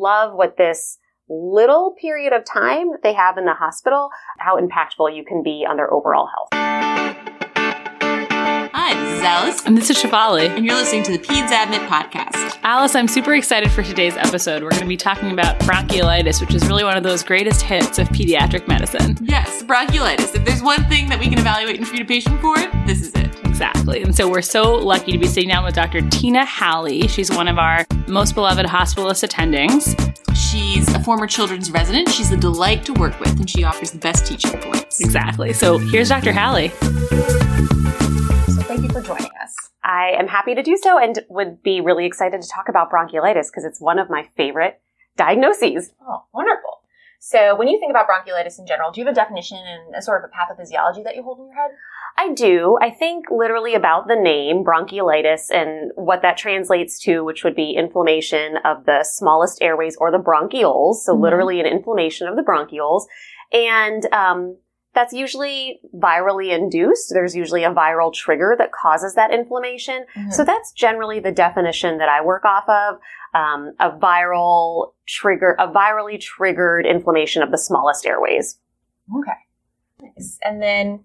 love what this little period of time that they have in the hospital, how impactful you can be on their overall health. Hi, this is Alice. And this is Shefali. And you're listening to the Peds Admit Podcast. Alice, I'm super excited for today's episode. We're going to be talking about bronchiolitis, which is really one of those greatest hits of pediatric medicine. Yes, bronchiolitis. If there's one thing that we can evaluate and treat a patient for, this is it. Exactly. And so we're so lucky to be sitting down with Dr. Tina Halley. She's one of our most beloved hospitalist attendings. She's a former children's resident. She's a delight to work with, and she offers the best teaching points. Exactly. So here's Dr. Halley. So thank you for joining us. I am happy to do so and would be really excited to talk about bronchiolitis because it's one of my favorite diagnoses. Oh, wonderful. So when you think about bronchiolitis in general, do you have a definition and a sort of a pathophysiology that you hold in your head? I do. I think literally about the name bronchiolitis and what that translates to, which would be inflammation of the smallest airways or the bronchioles. So literally an inflammation of the bronchioles. And that's usually virally induced. There's usually a viral trigger that causes that inflammation. So that's generally the definition that I work off of. A virally triggered inflammation of the smallest airways. Okay. Nice. And then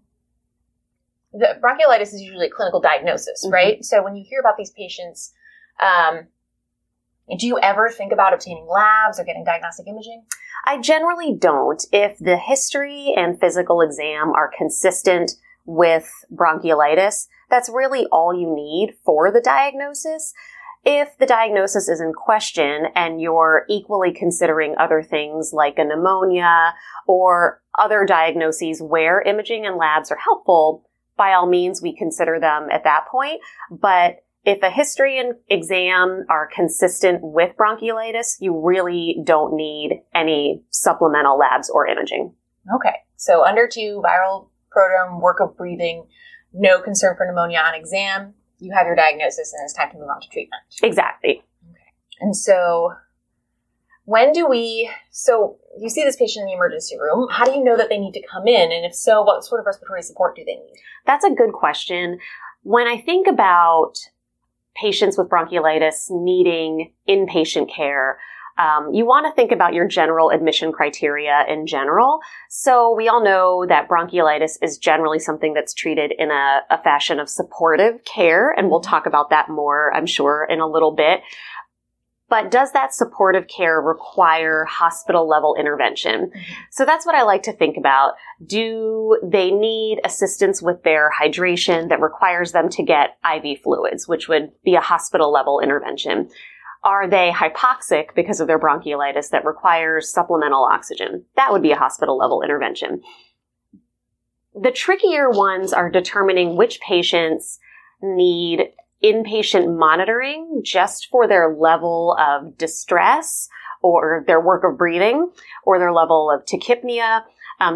the bronchiolitis is usually a clinical diagnosis, right? So when you hear about these patients, do you ever think about obtaining labs or getting diagnostic imaging? I generally don't. If the history and physical exam are consistent with bronchiolitis, that's really all you need for the diagnosis. If the diagnosis is in question and you're equally considering other things like a pneumonia or other diagnoses where imaging and labs are helpful, by all means, we consider them at that point. But if a history and exam are consistent with bronchiolitis, you really don't need any supplemental labs or imaging. Okay. So under 2, viral prodrome, work of breathing, no concern for pneumonia on exam. You have your diagnosis and it's time to move on to treatment. Exactly. Okay. And so so you see this patient in the emergency room, how do you know that they need to come in? And if so, what sort of respiratory support do they need? That's a good question. When I think about patients with bronchiolitis needing inpatient care, you want to think about your general admission criteria in general. So we all know that bronchiolitis is generally something that's treated in a fashion of supportive care, and we'll talk about that more, I'm sure, in a little bit. But does that supportive care require hospital-level intervention? So that's what I like to think about. Do they need assistance with their hydration that requires them to get IV fluids, which would be a hospital-level intervention? Are they hypoxic because of their bronchiolitis that requires supplemental oxygen? That would be a hospital-level intervention. The trickier ones are determining which patients need inpatient monitoring just for their level of distress or their work of breathing or their level of tachypnea,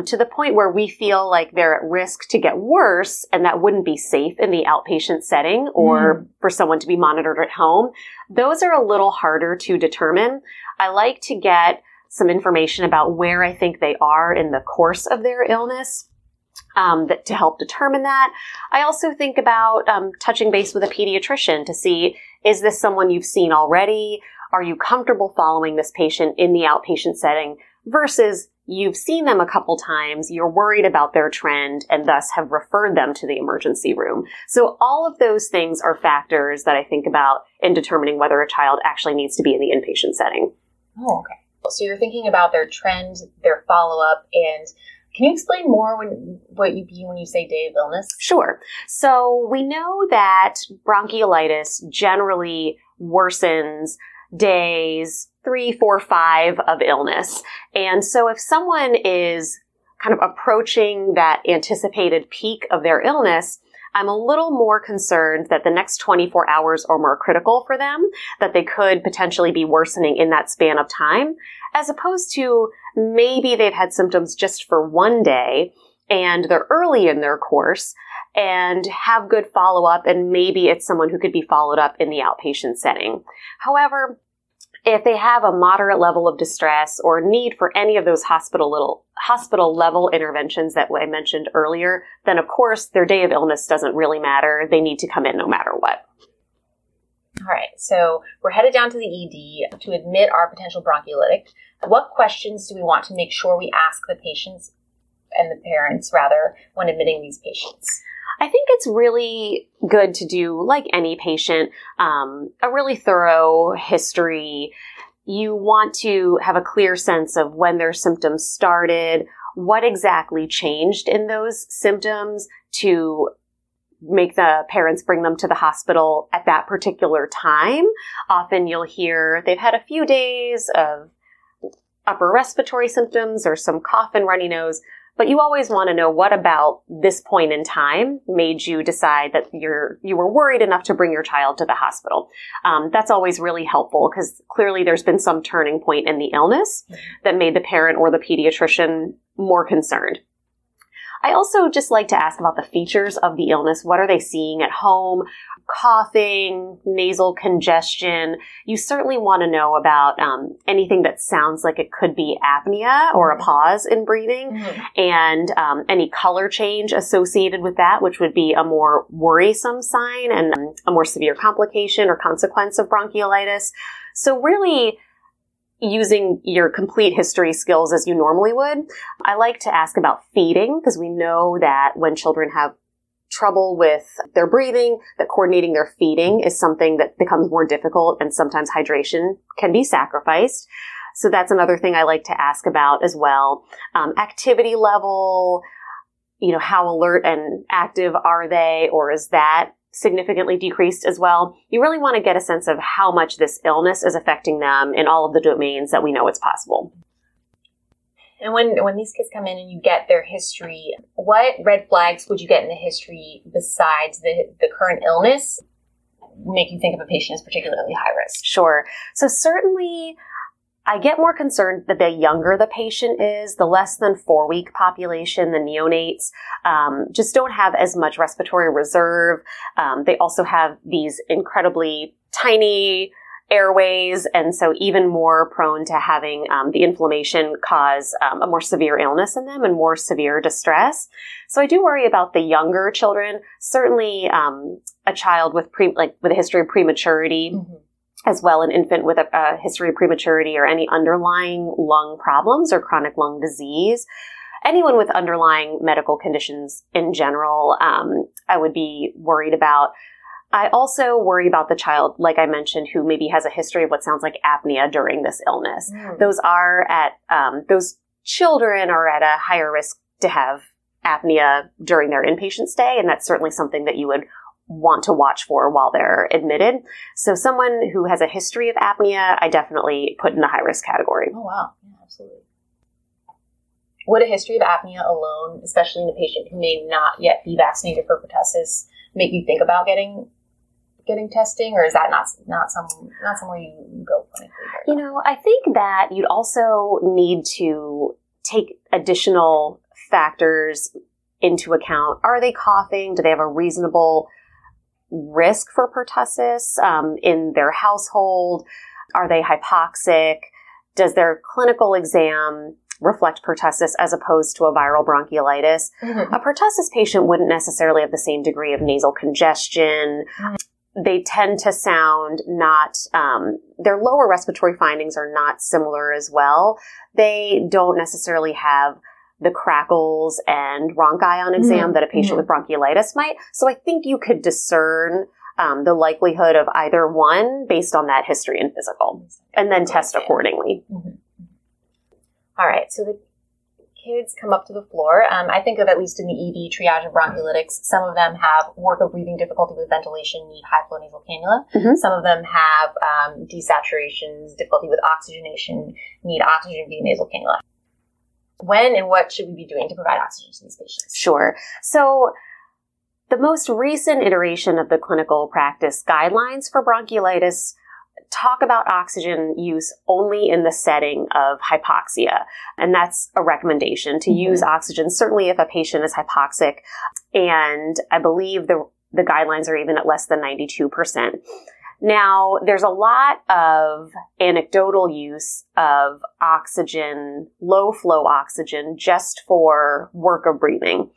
to the point where we feel like they're at risk to get worse, and that wouldn't be safe in the outpatient setting or for someone to be monitored at home. Those are a little harder to determine. I like to get some information about where I think they are in the course of their illness, that to help determine that. I also think about touching base with a pediatrician to see, is this someone you've seen already? Are you comfortable following this patient in the outpatient setting versus you've seen them a couple times, you're worried about their trend, and thus have referred them to the emergency room? So all of those things are factors that I think about in determining whether a child actually needs to be in the inpatient setting. Oh, okay. So you're thinking about their trend, their follow-up, and can you explain more what you mean when you say day of illness? Sure. So we know that bronchiolitis generally worsens days 3, 4, 5 of illness. And so if someone is kind of approaching that anticipated peak of their illness, I'm a little more concerned that the next 24 hours are more critical for them, that they could potentially be worsening in that span of time, as opposed to maybe they've had symptoms just for 1 day and they're early in their course and have good follow-up, and maybe it's someone who could be followed up in the outpatient setting. However, if they have a moderate level of distress or need for any of those hospital level interventions that I mentioned earlier, then of course their day of illness doesn't really matter. They need to come in no matter what. All right, so we're headed down to the ED to admit our potential bronchiolitic. What questions do we want to make sure we ask the patients and the parents, rather, when admitting these patients? I think it's really good to do, like any patient, a really thorough history. You want to have a clear sense of when their symptoms started, what exactly changed in those symptoms to make the parents bring them to the hospital at that particular time. Often you'll hear they've had a few days of upper respiratory symptoms or some cough and runny nose, but you always want to know what about this point in time made you decide that you were worried enough to bring your child to the hospital. That's always really helpful because clearly there's been some turning point in the illness that made the parent or the pediatrician more concerned. I also just like to ask about the features of the illness. What are they seeing at home? Coughing, nasal congestion. You certainly want to know about anything that sounds like it could be apnea or a pause in breathing, and any color change associated with that, which would be a more worrisome sign and a more severe complication or consequence of bronchiolitis. So really, using your complete history skills as you normally would. I like to ask about feeding because we know that when children have trouble with their breathing, that coordinating their feeding is something that becomes more difficult and sometimes hydration can be sacrificed. So that's another thing I like to ask about as well. Activity level, how alert and active are they, or is that significantly decreased as well? You really want to get a sense of how much this illness is affecting them in all of the domains that we know it's possible. And when these kids come in and you get their history, what red flags would you get in the history besides the current illness make you think of a patient as particularly high risk? Sure. So certainly, I get more concerned that the younger the patient is, the less than 4-week population, the neonates, just don't have as much respiratory reserve. They also have these incredibly tiny airways, and so even more prone to having the inflammation cause a more severe illness in them and more severe distress. So I do worry about the younger children. Certainly, a child with a history of prematurity, as well an infant with a history of prematurity or any underlying lung problems or chronic lung disease. Anyone with underlying medical conditions in general, I would be worried about. I also worry about the child, like I mentioned, who maybe has a history of what sounds like apnea during this illness. Those children are at a higher risk to have apnea during their inpatient stay, and that's certainly something that you would want to watch for while they're admitted. So someone who has a history of apnea, I definitely put in the high risk category. Oh, wow. Yeah, absolutely. Would a history of apnea alone, especially in a patient who may not yet be vaccinated for pertussis, make you think about getting testing, or is that not somewhere you go clinically? I think that you'd also need to take additional factors into account. Are they coughing? Do they have a reasonable risk for pertussis in their household? Are they hypoxic? Does their clinical exam reflect pertussis as opposed to a viral bronchiolitis? A pertussis patient wouldn't necessarily have the same degree of nasal congestion. They tend to sound their lower respiratory findings are not similar as well. They don't necessarily have the crackles and bronchi on exam that a patient with bronchiolitis might. So I think you could discern the likelihood of either one based on that history and physical, and then test accordingly. All right, so the kids come up to the floor. I think of, at least in the ED triage of bronchiolitics, some of them have work of breathing difficulty with ventilation, need high flow nasal cannula. Some of them have desaturations, difficulty with oxygenation, need oxygen via nasal cannula. When and what should we be doing to provide oxygen to these patients? Sure. So the most recent iteration of the clinical practice guidelines for bronchiolitis talk about oxygen use only in the setting of hypoxia. And that's a recommendation to use oxygen, certainly if a patient is hypoxic. And I believe the guidelines are even at less than 92%. Now, there's a lot of anecdotal use of oxygen, low flow oxygen, just for work of breathing.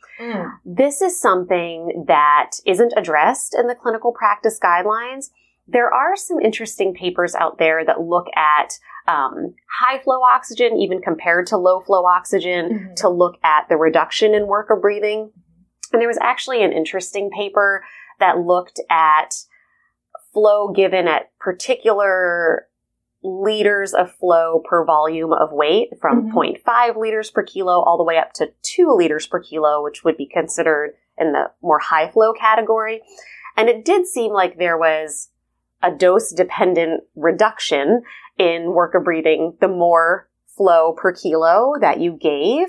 This is something that isn't addressed in the clinical practice guidelines. There are some interesting papers out there that look at high flow oxygen, even compared to low flow oxygen, mm-hmm. to look at the reduction in work of breathing. And there was actually an interesting paper that looked at flow given at particular liters of flow per volume of weight, from mm-hmm. 0.5 liters per kilo all the way up to 2 liters per kilo, which would be considered in the more high flow category. And it did seem like there was a dose-dependent reduction in work of breathing the more flow per kilo that you gave.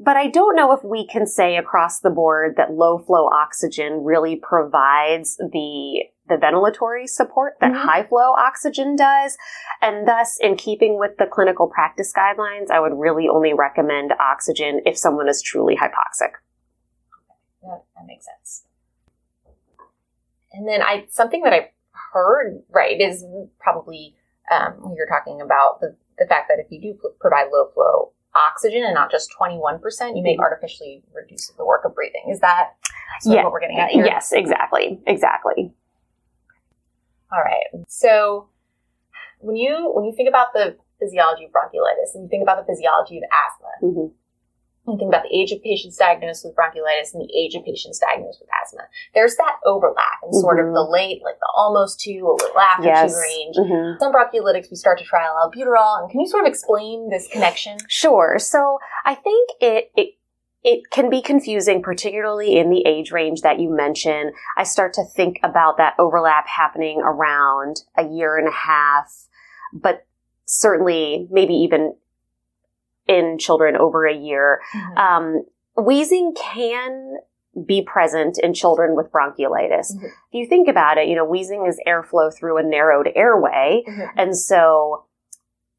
But I don't know if we can say across the board that low flow oxygen really provides the ventilatory support that mm-hmm. high flow oxygen does. And thus, in keeping with the clinical practice guidelines, I would really only recommend oxygen if someone is truly hypoxic. That makes sense. And then something that I've heard, right, is probably when you're talking about the fact that if you do provide low flow oxygen and not just 21%, you may artificially reduce the work of breathing. Is that what we're getting at here? Yes, exactly. All right. So when you think about the physiology of bronchiolitis and you think about the physiology of asthma, mm-hmm. you think about the age of patients diagnosed with bronchiolitis and the age of patients diagnosed with asthma. There's that overlap and sort mm-hmm. of the late, like the almost 2 or little after 2 range. Mm-hmm. Some bronchiolytics, we start to trial albuterol. And can you sort of explain this connection? Sure. So I think it can be confusing, particularly in the age range that you mentioned. I start to think about that overlap happening around 1.5 years, but certainly maybe even in children over 1 year. Mm-hmm. Wheezing can be present in children with bronchiolitis. Mm-hmm. If you think about it, wheezing is airflow through a narrowed airway. Mm-hmm. And so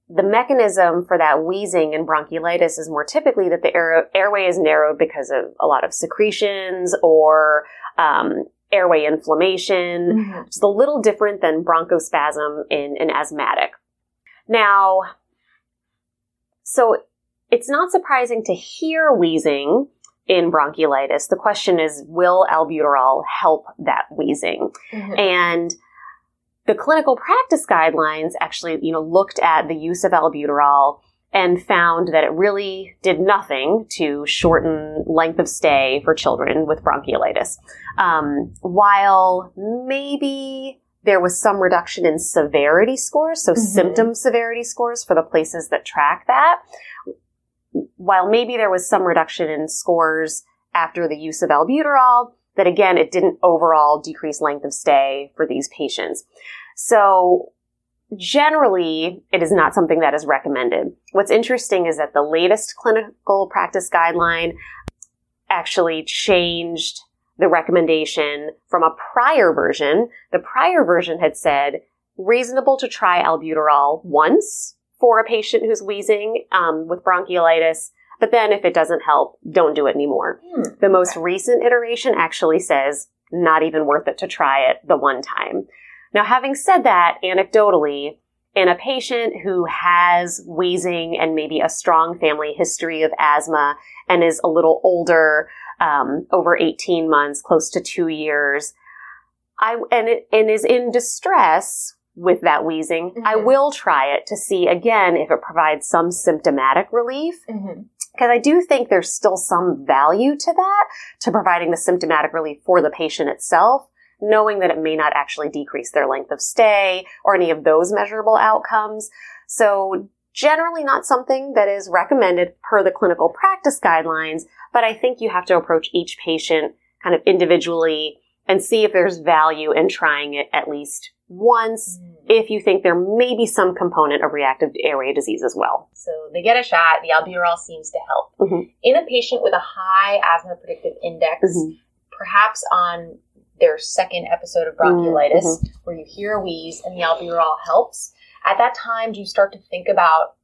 the mechanism for that wheezing in bronchiolitis is more typically that the airway is narrowed because of a lot of secretions or airway inflammation. Mm-hmm. It's a little different than bronchospasm in an asthmatic. So it's not surprising to hear wheezing in bronchiolitis. The question is, will albuterol help that wheezing? Mm-hmm. And the clinical practice guidelines actually, looked at the use of albuterol and found that it really did nothing to shorten length of stay for children with bronchiolitis. While maybe there was some reduction in severity scores, so mm-hmm. symptom severity scores for the places that track that. While maybe there was some reduction in scores after the use of albuterol, that again, it didn't overall decrease length of stay for these patients. So generally, it is not something that is recommended. What's interesting is that the latest clinical practice guideline actually changed the recommendation from a prior version. The prior version had said reasonable to try albuterol once for a patient who's wheezing with bronchiolitis, but then if it doesn't help, don't do it anymore. The most recent iteration actually says not even worth it to try it the one time. Now, having said that, anecdotally, in a patient who has wheezing and maybe a strong family history of asthma and is a little older, over 18 months, close to 2 years, and is in distress with that wheezing, mm-hmm. I will try it to see again if it provides some symptomatic relief. Mm-hmm. Because I do think there's still some value to that, to providing the symptomatic relief for the patient itself, knowing that it may not actually decrease their length of stay or any of those measurable outcomes. So generally not something that is recommended per the clinical practice guidelines, but I think you have to approach each patient kind of individually and see if there's value in trying it at least once, if you think there may be some component of reactive airway disease as well. So they get a shot, the albuterol seems to help. Mm-hmm. In a patient with a high asthma predictive index, mm-hmm. perhaps on their second episode of bronchiolitis, mm-hmm. where you hear a wheeze and the albuterol helps, at that time, do you start to think about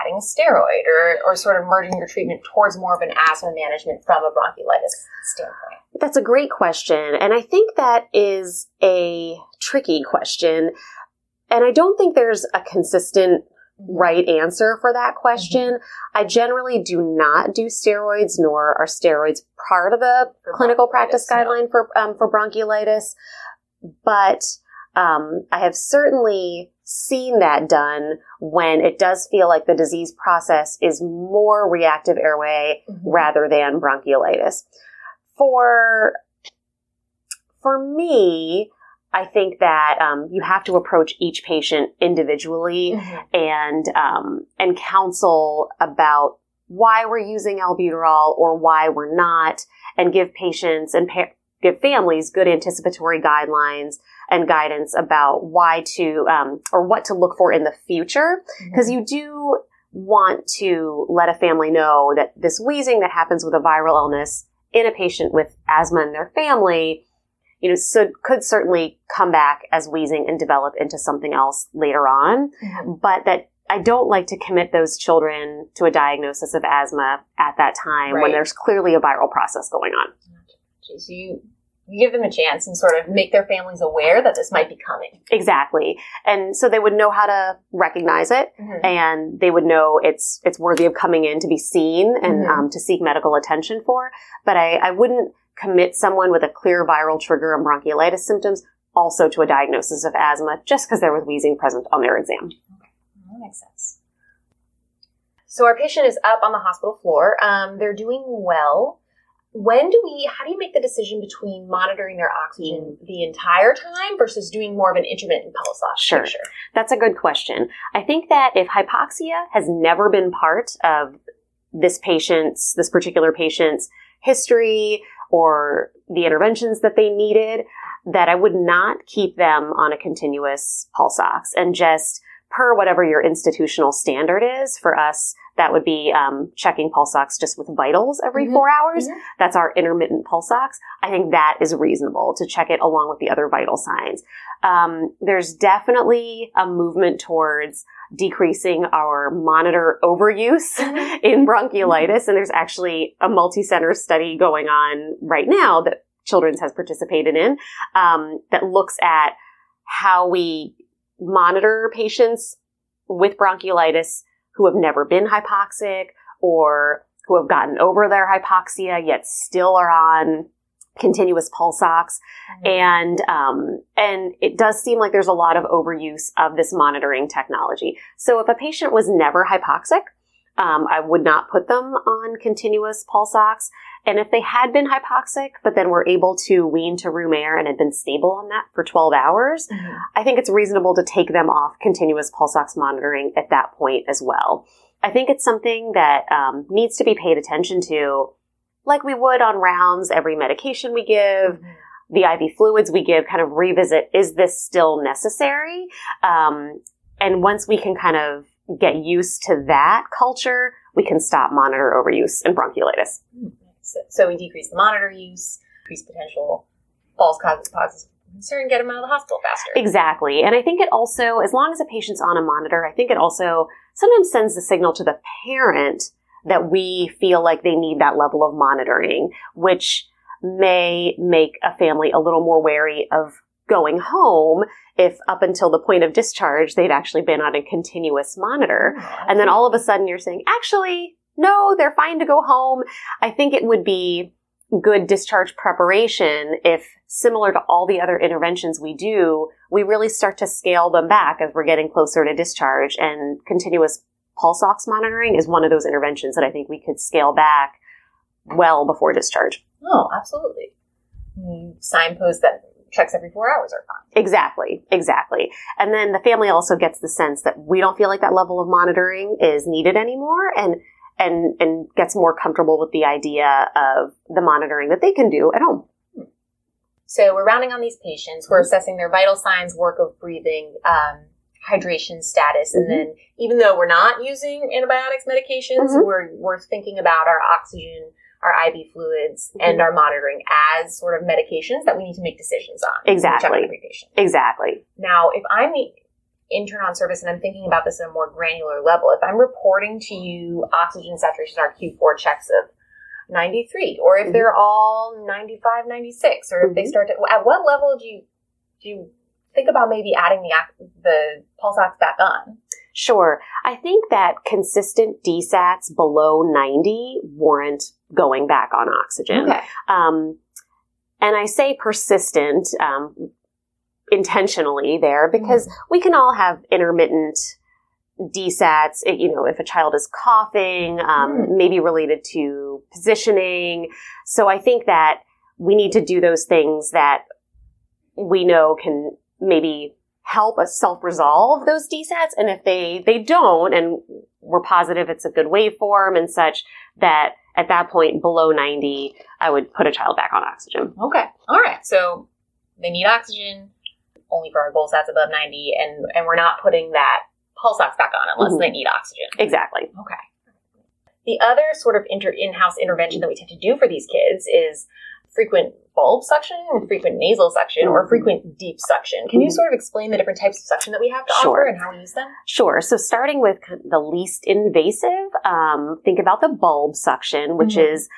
adding a steroid or sort of merging your treatment towards more of an asthma management from a bronchiolitis standpoint? That's a great question. And I think that is a tricky question. And I don't think there's a consistent right answer for that question. Mm-hmm. I generally do not do steroids, nor are steroids part of the clinical practice guideline for bronchiolitis. But I have certainly seen that done when it does feel like the disease process is more reactive airway rather than bronchiolitis. For me, I think that you have to approach each patient individually and counsel about why we're using albuterol or why we're not, and give patients and give families good anticipatory guidelines and guidance about why to or what to look for in the future, because you do want to let a family know that this wheezing that happens with a viral illness in a patient with asthma in their family, you know, so could certainly come back as wheezing and develop into something else later on, but that I don't like to commit those children to a diagnosis of asthma at that time when there's clearly a viral process going on. So you give them a chance and sort of make their families aware that this might be coming. Exactly. And so they would know how to recognize it, and they would know it's worthy of coming in to be seen and to seek medical attention for. But I wouldn't commit someone with a clear viral trigger and bronchiolitis symptoms also to a diagnosis of asthma just because there was wheezing present on their exam. Okay. That makes sense. So our patient is up on the hospital floor. They're doing well. How do you make the decision between monitoring their oxygen the entire time versus doing more of an intermittent pulse ox? Sure. That's a good question. I think that if hypoxia has never been part of this particular patient's history or the interventions that they needed, that I would not keep them on a continuous pulse ox, and just per whatever your institutional standard is. For us, that would be checking pulse ox just with vitals every 4 hours. That's our intermittent pulse ox. I think that is reasonable to check it along with the other vital signs. There's definitely a movement towards decreasing our monitor overuse in bronchiolitis. And there's actually a multi-center study going on right now that Children's has participated in that looks at how we monitor patients with bronchiolitis who have never been hypoxic or who have gotten over their hypoxia yet still are on continuous pulse ox. And it does seem like there's a lot of overuse of this monitoring technology. So if a patient was never hypoxic, I would not put them on continuous pulse ox. And if they had been hypoxic, but then were able to wean to room air and had been stable on that for 12 hours, I think it's reasonable to take them off continuous pulse ox monitoring at that point as well. I think it's something that needs to be paid attention to, like we would on rounds, every medication we give, the IV fluids we give, kind of revisit, is this still necessary? And once we can kind of get used to that culture, we can stop monitor overuse and bronchiolitis. So we decrease the monitor use, decrease potential false causes of concern, get them out of the hospital faster. Exactly. And I think it also, as long as a patient's on a monitor, I think it also sometimes sends the signal to the parent that we feel like they need that level of monitoring, which may make a family a little more wary of going home if up until the point of discharge, they've actually been on a continuous monitor. And then all of a sudden you're saying, actually, no, they're fine to go home. I think it would be good discharge preparation if, similar to all the other interventions we do, we really start to scale them back as we're getting closer to discharge. And continuous pulse ox monitoring is one of those interventions that I think we could scale back well before discharge. Oh, absolutely. Signpost that checks every 4 hours are fine. Exactly. And then the family also gets the sense that we don't feel like that level of monitoring is needed anymore, and gets more comfortable with the idea of the monitoring that they can do at home. So we're rounding on these patients. We're assessing their vital signs, work of breathing, hydration status, and then even though we're not using antibiotics, medications, we're thinking about our oxygen, our IV fluids, and our monitoring as sort of medications that we need to make decisions on. Exactly. Now, if I'm the intern on service and I'm thinking about this at a more granular level, if I'm reporting to you oxygen saturation, our Q4 checks of 93, or if they're all 95, 96, or if they start to, at what level do you think about maybe adding the pulse ox back on? Sure. I think that consistent DSATs below 90 warrant going back on oxygen. And I say persistent, intentionally there, because we can all have intermittent DSATs, you know, if a child is coughing, maybe related to positioning. So I think that we need to do those things that we know can maybe help us self-resolve those DSATs. And if they don't, and we're positive it's a good waveform and such, that at that point, below 90, I would put a child back on oxygen. Okay. All right. So they need oxygen only for our goal sats above 90, and we're not putting that pulse ox back on unless they need oxygen. Exactly. Okay. The other sort of in-house intervention that we tend to do for these kids is frequent bulb suction, frequent nasal suction, or frequent deep suction. Can you sort of explain the different types of suction that we have to offer and how we use them? Sure. So starting with the least invasive, think about the bulb suction, which is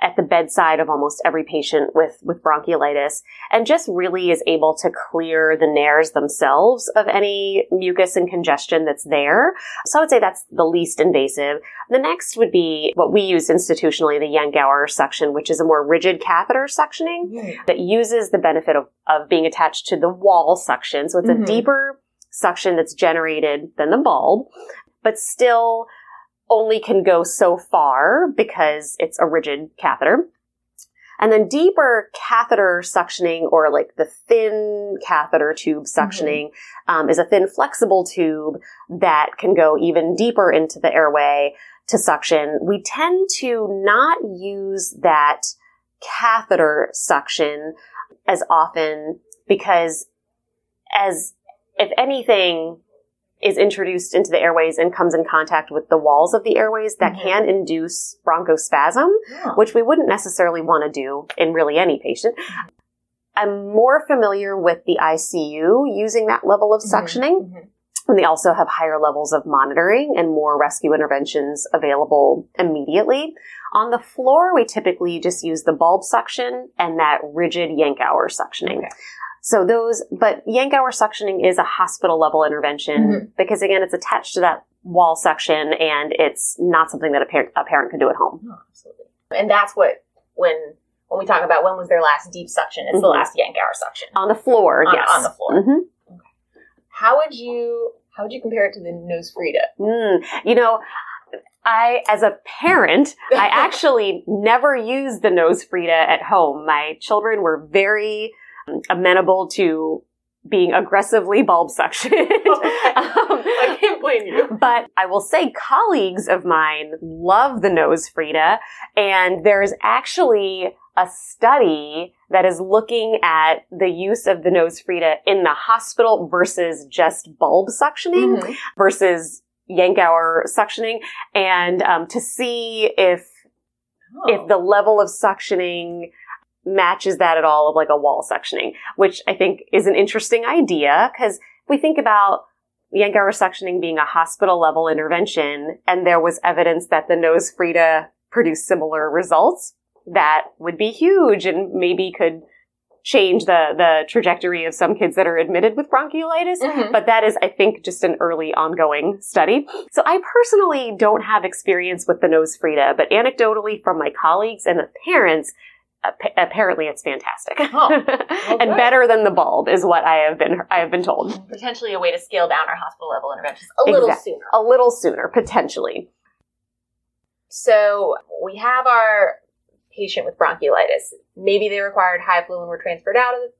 at the bedside of almost every patient with bronchiolitis, and just really is able to clear the nares themselves of any mucus and congestion that's there. So I would say that's the least invasive. The next would be what we use institutionally, the Yankauer suction, which is a more rigid catheter suctioning that uses the benefit of being attached to the wall suction. So it's a deeper suction that's generated than the bulb, but still only can go so far because it's a rigid catheter. And then deeper catheter suctioning, or like the thin catheter tube suctioning, is a thin flexible tube that can go even deeper into the airway to suction. We tend to not use that catheter suction as often because, as if anything is introduced into the airways and comes in contact with the walls of the airways, that can induce bronchospasm, which we wouldn't necessarily want to do in really any patient. I'm more familiar with the ICU using that level of suctioning, and they also have higher levels of monitoring and more rescue interventions available immediately. On the floor, we typically just use the bulb suction and that rigid Yankauer suctioning. Okay. So those, but Yankauer suctioning is a hospital level intervention because, again, it's attached to that wall suction, and it's not something that a parent can do at home. Oh, absolutely. And that's what, when we talk about when was their last deep suction, it's the last Yankauer suction. On the floor, yes. On the floor. Mm-hmm. Okay. How would you compare it to the Nosferatu? You know, as a parent, I actually never used the Nosferatu at home. My children were very amenable to being aggressively bulb suctioned. I can't blame you. But I will say colleagues of mine love the Nosferatu, and there's actually a study that is looking at the use of the Nosferatu in the hospital versus just bulb suctioning versus Yankauer suctioning, and to see if the level of suctioning matches that at all of like a wall suctioning, which I think is an interesting idea, because we think about Yankauer suctioning being a hospital level intervention, and there was evidence that the Nosferatu produced similar results. That would be huge, and maybe could change the trajectory of some kids that are admitted with bronchiolitis. But that is, I think, just an early ongoing study. So I personally don't have experience with the Nosferatu, but anecdotally from my colleagues and the parents, apparently it's fantastic. And better than the bulb is what I have been told. Potentially a way to scale down our hospital level interventions a little sooner, potentially. So we have our patient with bronchiolitis. Maybe they required high flu and were transferred out of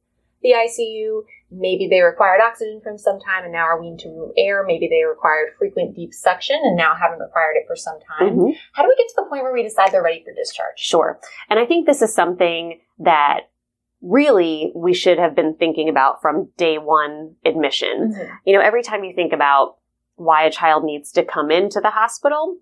the ICU. Maybe they required oxygen from some time and now are weaned to room air. Maybe they required frequent deep suction and now haven't required it for some time. How do we get to the point where we decide they're ready for discharge? Sure. And I think this is something that really we should have been thinking about from day one admission. You know, every time you think about why a child needs to come into the hospital,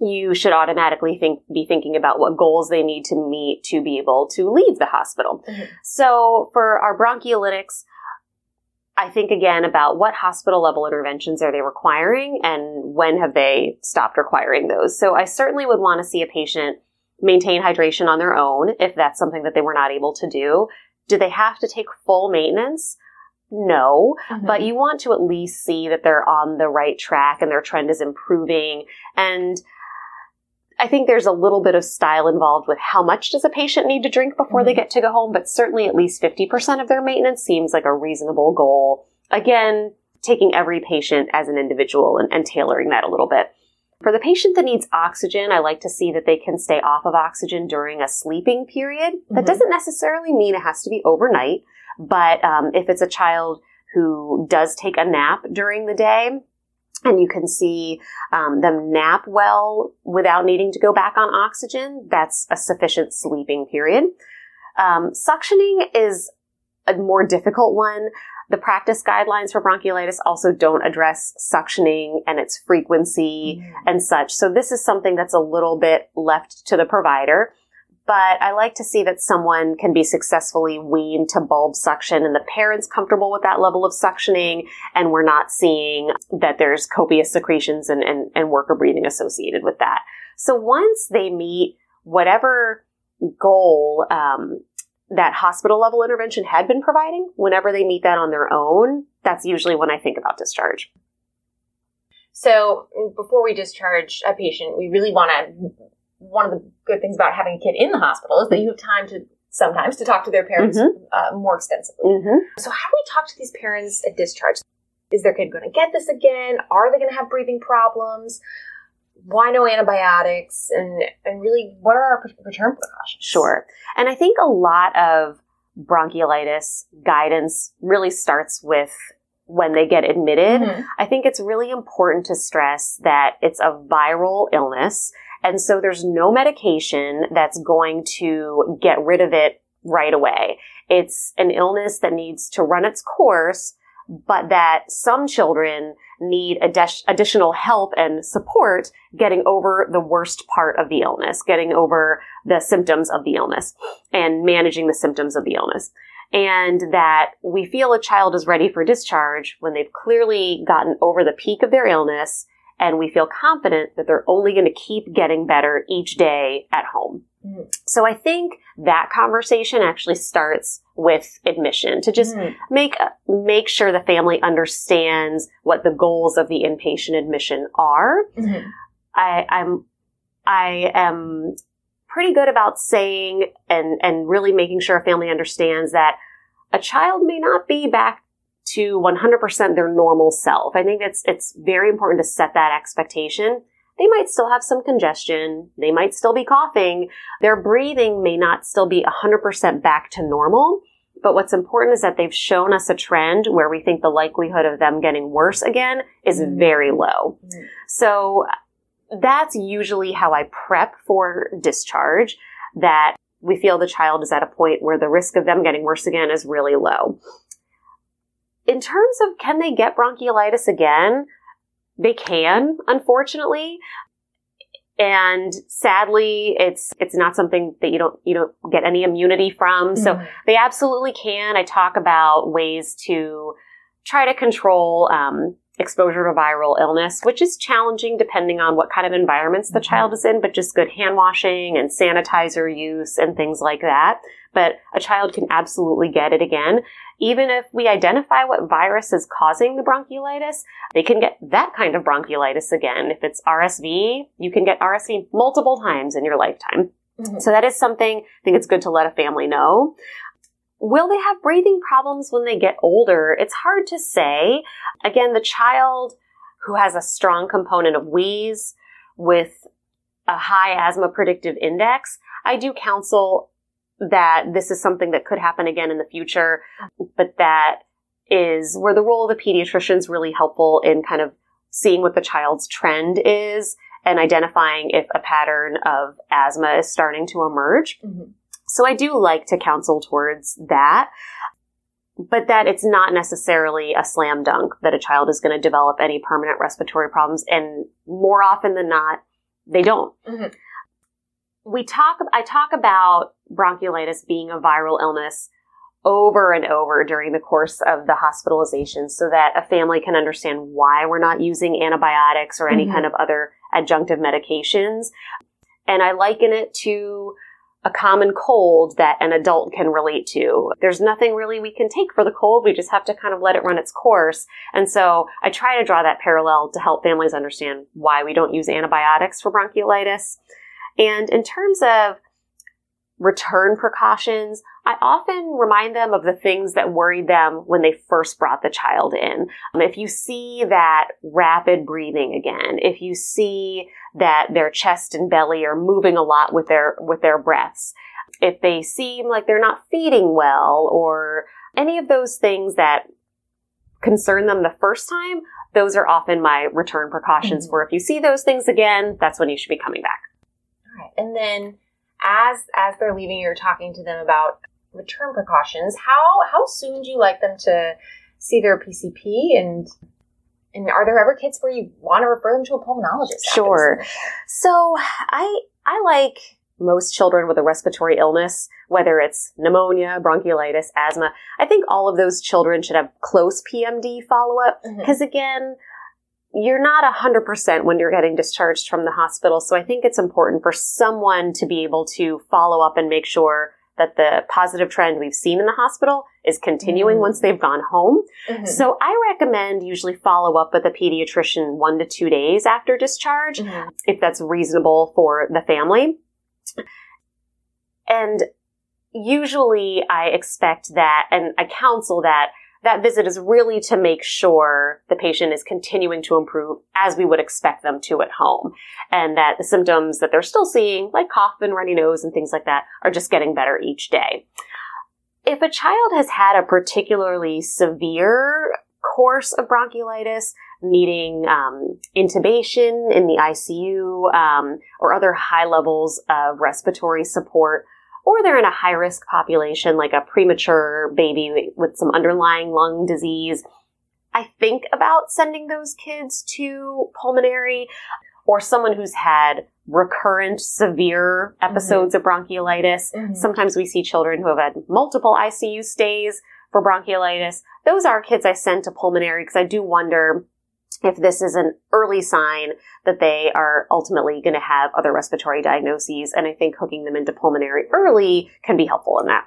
you should automatically be thinking about what goals they need to meet to be able to leave the hospital. So for our bronchiolitics, I think again about what hospital level interventions are they requiring and when have they stopped requiring those. So I certainly would want to see a patient maintain hydration on their own if that's something that they were not able to do. Do they have to take full maintenance? No, but you want to at least see that they're on the right track and their trend is improving. And I think there's a little bit of style involved with how much does a patient need to drink before mm-hmm. they get to go home, but certainly at least 50% of their maintenance seems like a reasonable goal. Again, taking every patient as an individual and tailoring that a little bit. For the patient that needs oxygen, I like to see that they can stay off of oxygen during a sleeping period. That mm-hmm. doesn't necessarily mean it has to be overnight, but if it's a child who does take a nap during the day, and you can see them nap well without needing to go back on oxygen, that's a sufficient sleeping period. Suctioning is a more difficult one. The practice guidelines for bronchiolitis also don't address suctioning and its frequency mm-hmm. and such. So this is something that's a little bit left to the provider. But I like to see that someone can be successfully weaned to bulb suction and the parent's comfortable with that level of suctioning and we're not seeing that there's copious secretions and worker breathing associated with that. So once they meet whatever goal that hospital level intervention had been providing, whenever they meet that on their own, that's usually when I think about discharge. So before we discharge a patient, we really one of the good things about having a kid in the hospital is that you have time to talk to their parents mm-hmm. More extensively. Mm-hmm. So how do we talk to these parents at discharge? Is their kid going to get this again? Are they going to have breathing problems? Why no antibiotics? And really, what are our return precautions? Sure. And I think a lot of bronchiolitis guidance really starts with when they get admitted. Mm-hmm. I think it's really important to stress that it's a viral illness. And so there's no medication that's going to get rid of it right away. It's an illness that needs to run its course, but that some children need additional help and support getting over the worst part of the illness, getting over the symptoms of the illness and managing the symptoms of the illness. And that we feel a child is ready for discharge when they've clearly gotten over the peak of their illness. And we feel confident that they're only going to keep getting better each day at home. Mm-hmm. So I think that conversation actually starts with admission to just make sure the family understands what the goals of the inpatient admission are. Mm-hmm. I am pretty good about saying and really making sure a family understands that a child may not be back to 100% their normal self. I think it's very important to set that expectation. They might still have some congestion. They might still be coughing. Their breathing may not still be 100% back to normal. But what's important is that they've shown us a trend where we think the likelihood of them getting worse again is very low. Mm. So that's usually how I prep for discharge, that we feel the child is at a point where the risk of them getting worse again is really low. In terms of can they get bronchiolitis again, they can, unfortunately. And sadly, it's not something that you don't get any immunity from. Mm-hmm. So they absolutely can. I talk about ways to try to control exposure to viral illness, which is challenging depending on what kind of environments the child is in, but just good hand washing and sanitizer use and things like that. But a child can absolutely get it again. Even if we identify what virus is causing the bronchiolitis, they can get that kind of bronchiolitis again. If it's RSV, you can get RSV multiple times in your lifetime. Mm-hmm. So that is something I think it's good to let a family know. Will they have breathing problems when they get older? It's hard to say. Again, the child who has a strong component of wheeze with a high asthma predictive index, I do counsel that this is something that could happen again in the future, but that is where the role of the pediatrician is really helpful in kind of seeing what the child's trend is and identifying if a pattern of asthma is starting to emerge. Mm-hmm. So I do like to counsel towards that, but that it's not necessarily a slam dunk that a child is going to develop any permanent respiratory problems, and more often than not, they don't. Mm-hmm. I talk about bronchiolitis being a viral illness over and over during the course of the hospitalization so that a family can understand why we're not using antibiotics or any mm-hmm. kind of other adjunctive medications. And I liken it to a common cold that an adult can relate to. There's nothing really we can take for the cold. We just have to kind of let it run its course. And so I try to draw that parallel to help families understand why we don't use antibiotics for bronchiolitis. And in terms of return precautions, I often remind them of the things that worried them when they first brought the child in. If you see that rapid breathing again, if you see that their chest and belly are moving a lot with their breaths, if they seem like they're not feeding well, or any of those things that concern them the first time, those are often my return precautions, where if you see those things again, that's when you should be coming back. All right. And then as they're leaving, you're talking to them about return precautions. How soon do you like them to see their PCP? And are there ever kids where you want to refer them to a pulmonologist? Sure. So I like most children with a respiratory illness, whether it's pneumonia, bronchiolitis, asthma. I think all of those children should have close PMD follow-up, because again, you're not 100% when you're getting discharged from the hospital. So I think it's important for someone to be able to follow up and make sure that the positive trend we've seen in the hospital is continuing once they've gone home. So I recommend usually follow up with a pediatrician 1 to 2 days after discharge, if that's reasonable for the family. And usually I expect that, and I counsel that visit is really to make sure the patient is continuing to improve as we would expect them to at home, and that the symptoms that they're still seeing, like cough and runny nose and things like that, are just getting better each day. If a child has had a particularly severe course of bronchiolitis, needing intubation in the ICU or other high levels of respiratory support, or they're in a high-risk population, like a premature baby with some underlying lung disease, I think about sending those kids to pulmonary, or someone who's had recurrent severe episodes of bronchiolitis. Sometimes we see children who have had multiple ICU stays for bronchiolitis. Those are kids I send to pulmonary, because I do wonder if this is an early sign that they are ultimately going to have other respiratory diagnoses. And I think hooking them into pulmonary early can be helpful in that.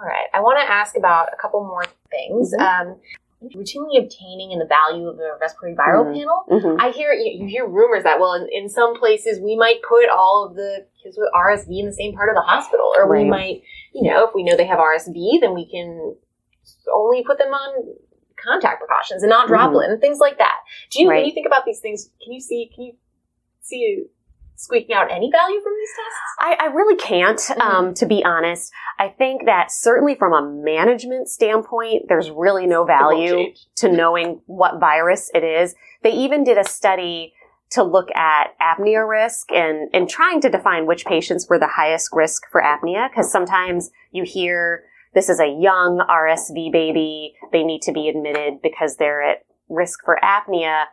All right. I want to ask about a couple more things. Routinely obtaining and the value of a respiratory viral panel. I hear, you hear rumors that, well, in some places we might put all of the kids with RSV in the same part of the hospital, or we might, if we know they have RSV, then we can only put them on contact precautions and not droplet and things like that. Do you, when you think about these things, can you see squeaking out any value from these tests? I really can't, to be honest. I think that certainly from a management standpoint, there's really no value to knowing what virus it is. They even did a study to look at apnea risk and trying to define which patients were the highest risk for apnea, because sometimes you hear, this is a young RSV baby, they need to be admitted because they're at risk for apnea.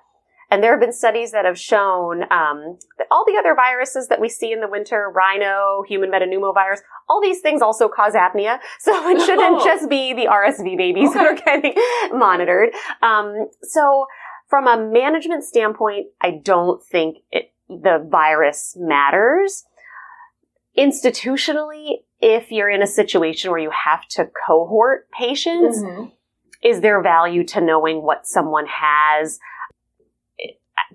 And there have been studies that have shown that all the other viruses that we see in the winter, rhino, human metapneumovirus, all these things also cause apnea. So it shouldn't just be the RSV babies that are getting monitored. So from a management standpoint, I don't think the virus matters. Institutionally, if you're in a situation where you have to cohort patients, is there value to knowing what someone has?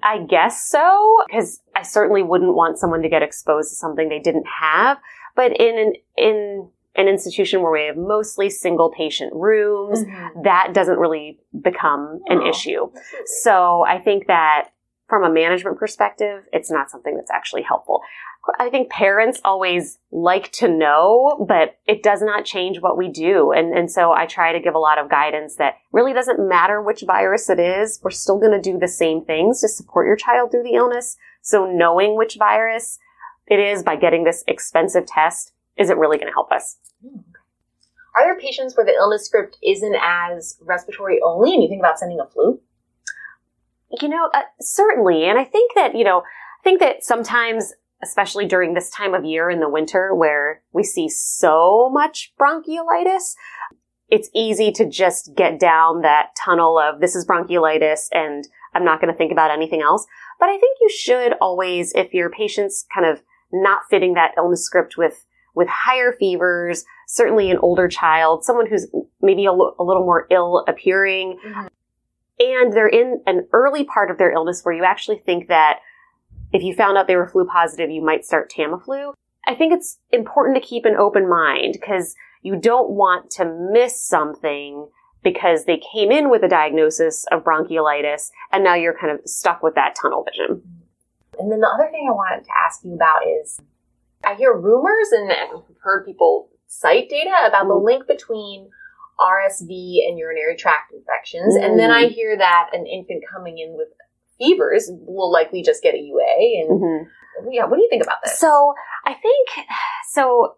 I guess so, because I certainly wouldn't want someone to get exposed to something they didn't have. But in an institution where we have mostly single patient rooms, that doesn't really become an issue. So I think that from a management perspective, it's not something that's actually helpful. I think parents always like to know, but it does not change what we do. And so I try to give a lot of guidance that really doesn't matter which virus it is. We're still going to do the same things to support your child through the illness. So knowing which virus it is by getting this expensive test isn't really going to help us. Are there patients where the illness script isn't as respiratory only, and you think about sending a flu? Certainly. And I think that, sometimes, especially during this time of year in the winter where we see so much bronchiolitis, it's easy to just get down that tunnel of this is bronchiolitis and I'm not going to think about anything else. But I think you should always, if your patient's kind of not fitting that illness script with higher fevers, certainly an older child, someone who's maybe a little more ill appearing, and they're in an early part of their illness where you actually think that If you found out they were flu positive, you might start Tamiflu. I think it's important to keep an open mind because you don't want to miss something because they came in with a diagnosis of bronchiolitis and now you're kind of stuck with that tunnel vision. And then the other thing I wanted to ask you about is I hear rumors and I've heard people cite data about the link between RSV and urinary tract infections. And then I hear that an infant coming in with fevers will likely just get a UA. And yeah, what do you think about this? So I think, so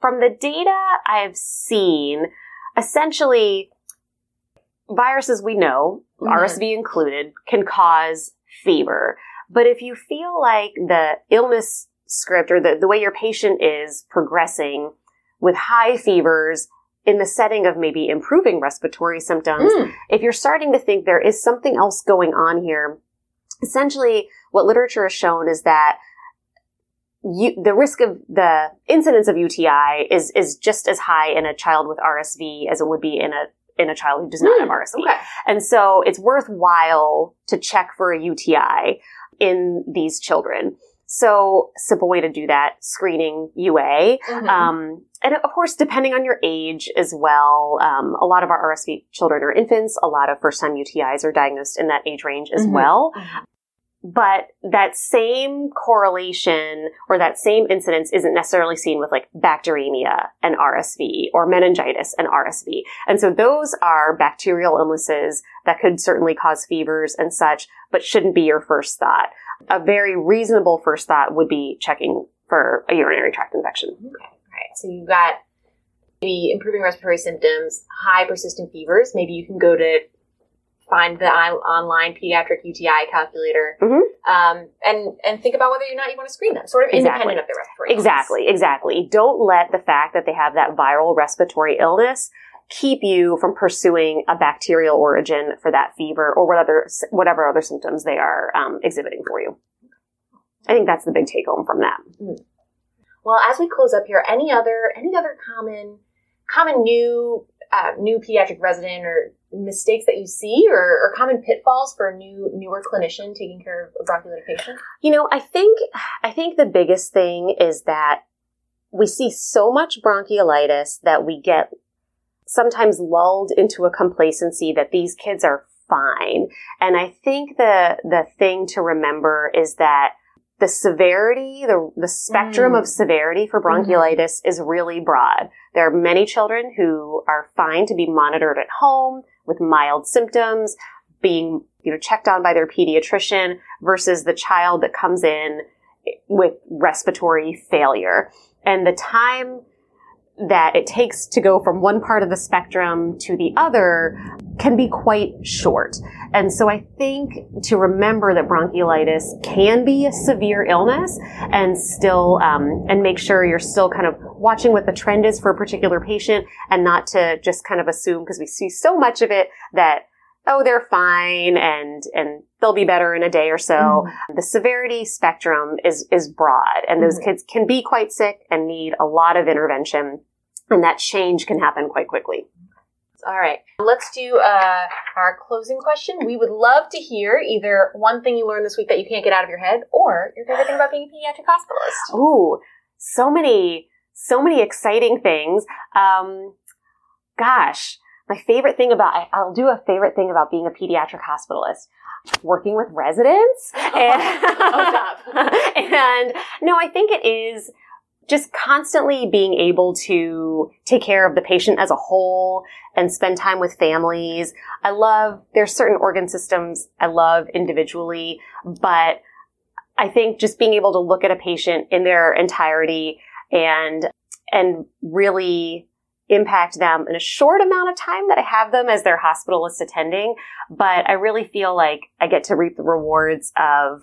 from the data I've seen, essentially viruses we know, RSV included, can cause fever. But if you feel like the illness script or the way your patient is progressing with high fevers in the setting of maybe improving respiratory symptoms, if you're starting to think there is something else going on here, essentially what literature has shown is that the risk of the incidence of UTI is just as high in a child with RSV as it would be in a child who does not have RSV. Okay. And so it's worthwhile to check for a UTI in these children. So simple way to do that, screening UA. And of course, depending on your age as well, a lot of our RSV children are infants. A lot of first-time UTIs are diagnosed in that age range as well. But that same correlation or that same incidence isn't necessarily seen with like bacteremia and RSV or meningitis and RSV. And so those are bacterial illnesses that could certainly cause fevers and such, but shouldn't be your first thought. A very reasonable first thought would be checking for a urinary tract infection. Okay. All right. So you've got the improving respiratory symptoms, high persistent fevers. Maybe you can go to find the online pediatric UTI calculator, and think about whether or not you want to screen them, sort of independent of their respiratory illness. Exactly. Don't let the fact that they have that viral respiratory illness keep you from pursuing a bacterial origin for that fever or whatever other symptoms they are exhibiting for you. I think that's the big take home from that. Well, as we close up here, any other common new pediatric resident or mistakes that you see or common pitfalls for a newer clinician taking care of a bronchiolitic patient? You know, I think the biggest thing is that we see so much bronchiolitis that we get sometimes lulled into a complacency that these kids are fine. And I think the thing to remember is that the severity, the spectrum of severity for bronchiolitis is really broad. There are many children who are fine to be monitored at home with mild symptoms, being checked on by their pediatrician versus the child that comes in with respiratory failure. And the time that it takes to go from one part of the spectrum to the other can be quite short. And so I think to remember that bronchiolitis can be a severe illness and still, and make sure you're still kind of watching what the trend is for a particular patient and not to just kind of assume, because we see so much of it that, oh, they're fine and they'll be better in a day or so. The severity spectrum is broad and those kids can be quite sick and need a lot of intervention. And that change can happen quite quickly. All right. Let's do our closing question. We would love to hear either one thing you learned this week that you can't get out of your head or your favorite thing about being a pediatric hospitalist. Ooh, so many exciting things. Gosh, my favorite thing about, I'll do a favorite thing about being a pediatric hospitalist. Working with residents. And no, I think it is just constantly being able to take care of the patient as a whole and spend time with families. There's certain organ systems I love individually, but I think just being able to look at a patient in their entirety and really impact them in a short amount of time that I have them as their hospitalist attending. But I really feel like I get to reap the rewards of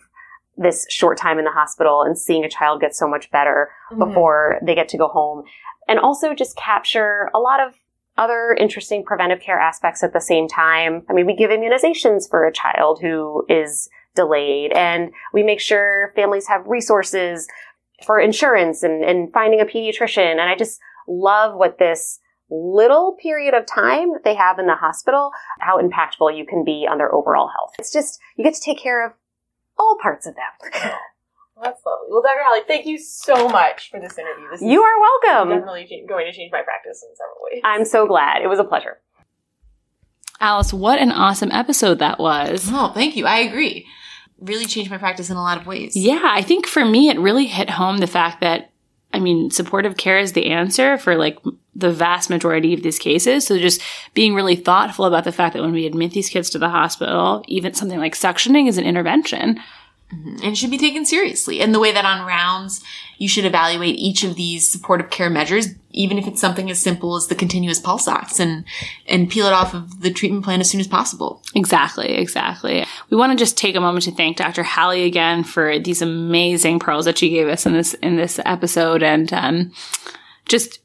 this short time in the hospital and seeing a child get so much better before they get to go home. And also just capture a lot of other interesting preventive care aspects at the same time. I mean, we give immunizations for a child who is delayed and we make sure families have resources for insurance and finding a pediatrician. And I just love what this little period of time that they have in the hospital, how impactful you can be on their overall health. It's just, you get to take care of all parts of them. Oh, that's lovely. Well, Dr. Halley, thank you so much for this interview. You are welcome. I'm definitely going to change my practice in several ways. I'm so glad. It was a pleasure. Alice, what an awesome episode that was. Oh, thank you. I agree. Really changed my practice in a lot of ways. Yeah, I think for me, it really hit home the fact that, I mean, supportive care is the answer for like the vast majority of these cases. So just being really thoughtful about the fact that when we admit these kids to the hospital, even something like suctioning is an intervention. Mm-hmm. And it should be taken seriously. And the way that on rounds, you should evaluate each of these supportive care measures, even if it's something as simple as the continuous pulse ox, and peel it off of the treatment plan as soon as possible. Exactly, exactly. We want to just take a moment to thank Dr. Halley again for these amazing pearls that she gave us in this episode, and just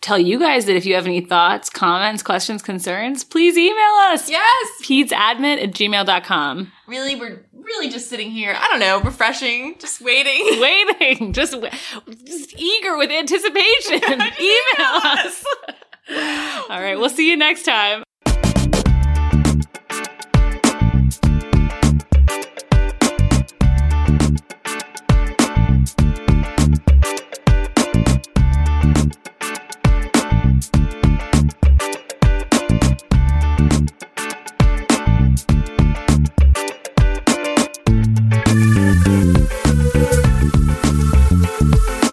tell you guys that if you have any thoughts, comments, questions, concerns, please email us. Yes. pedsadmit@gmail.com. Really, we're really just sitting here, I don't know, refreshing, just waiting. Just eager with anticipation. Email us. All right, we'll see you next time.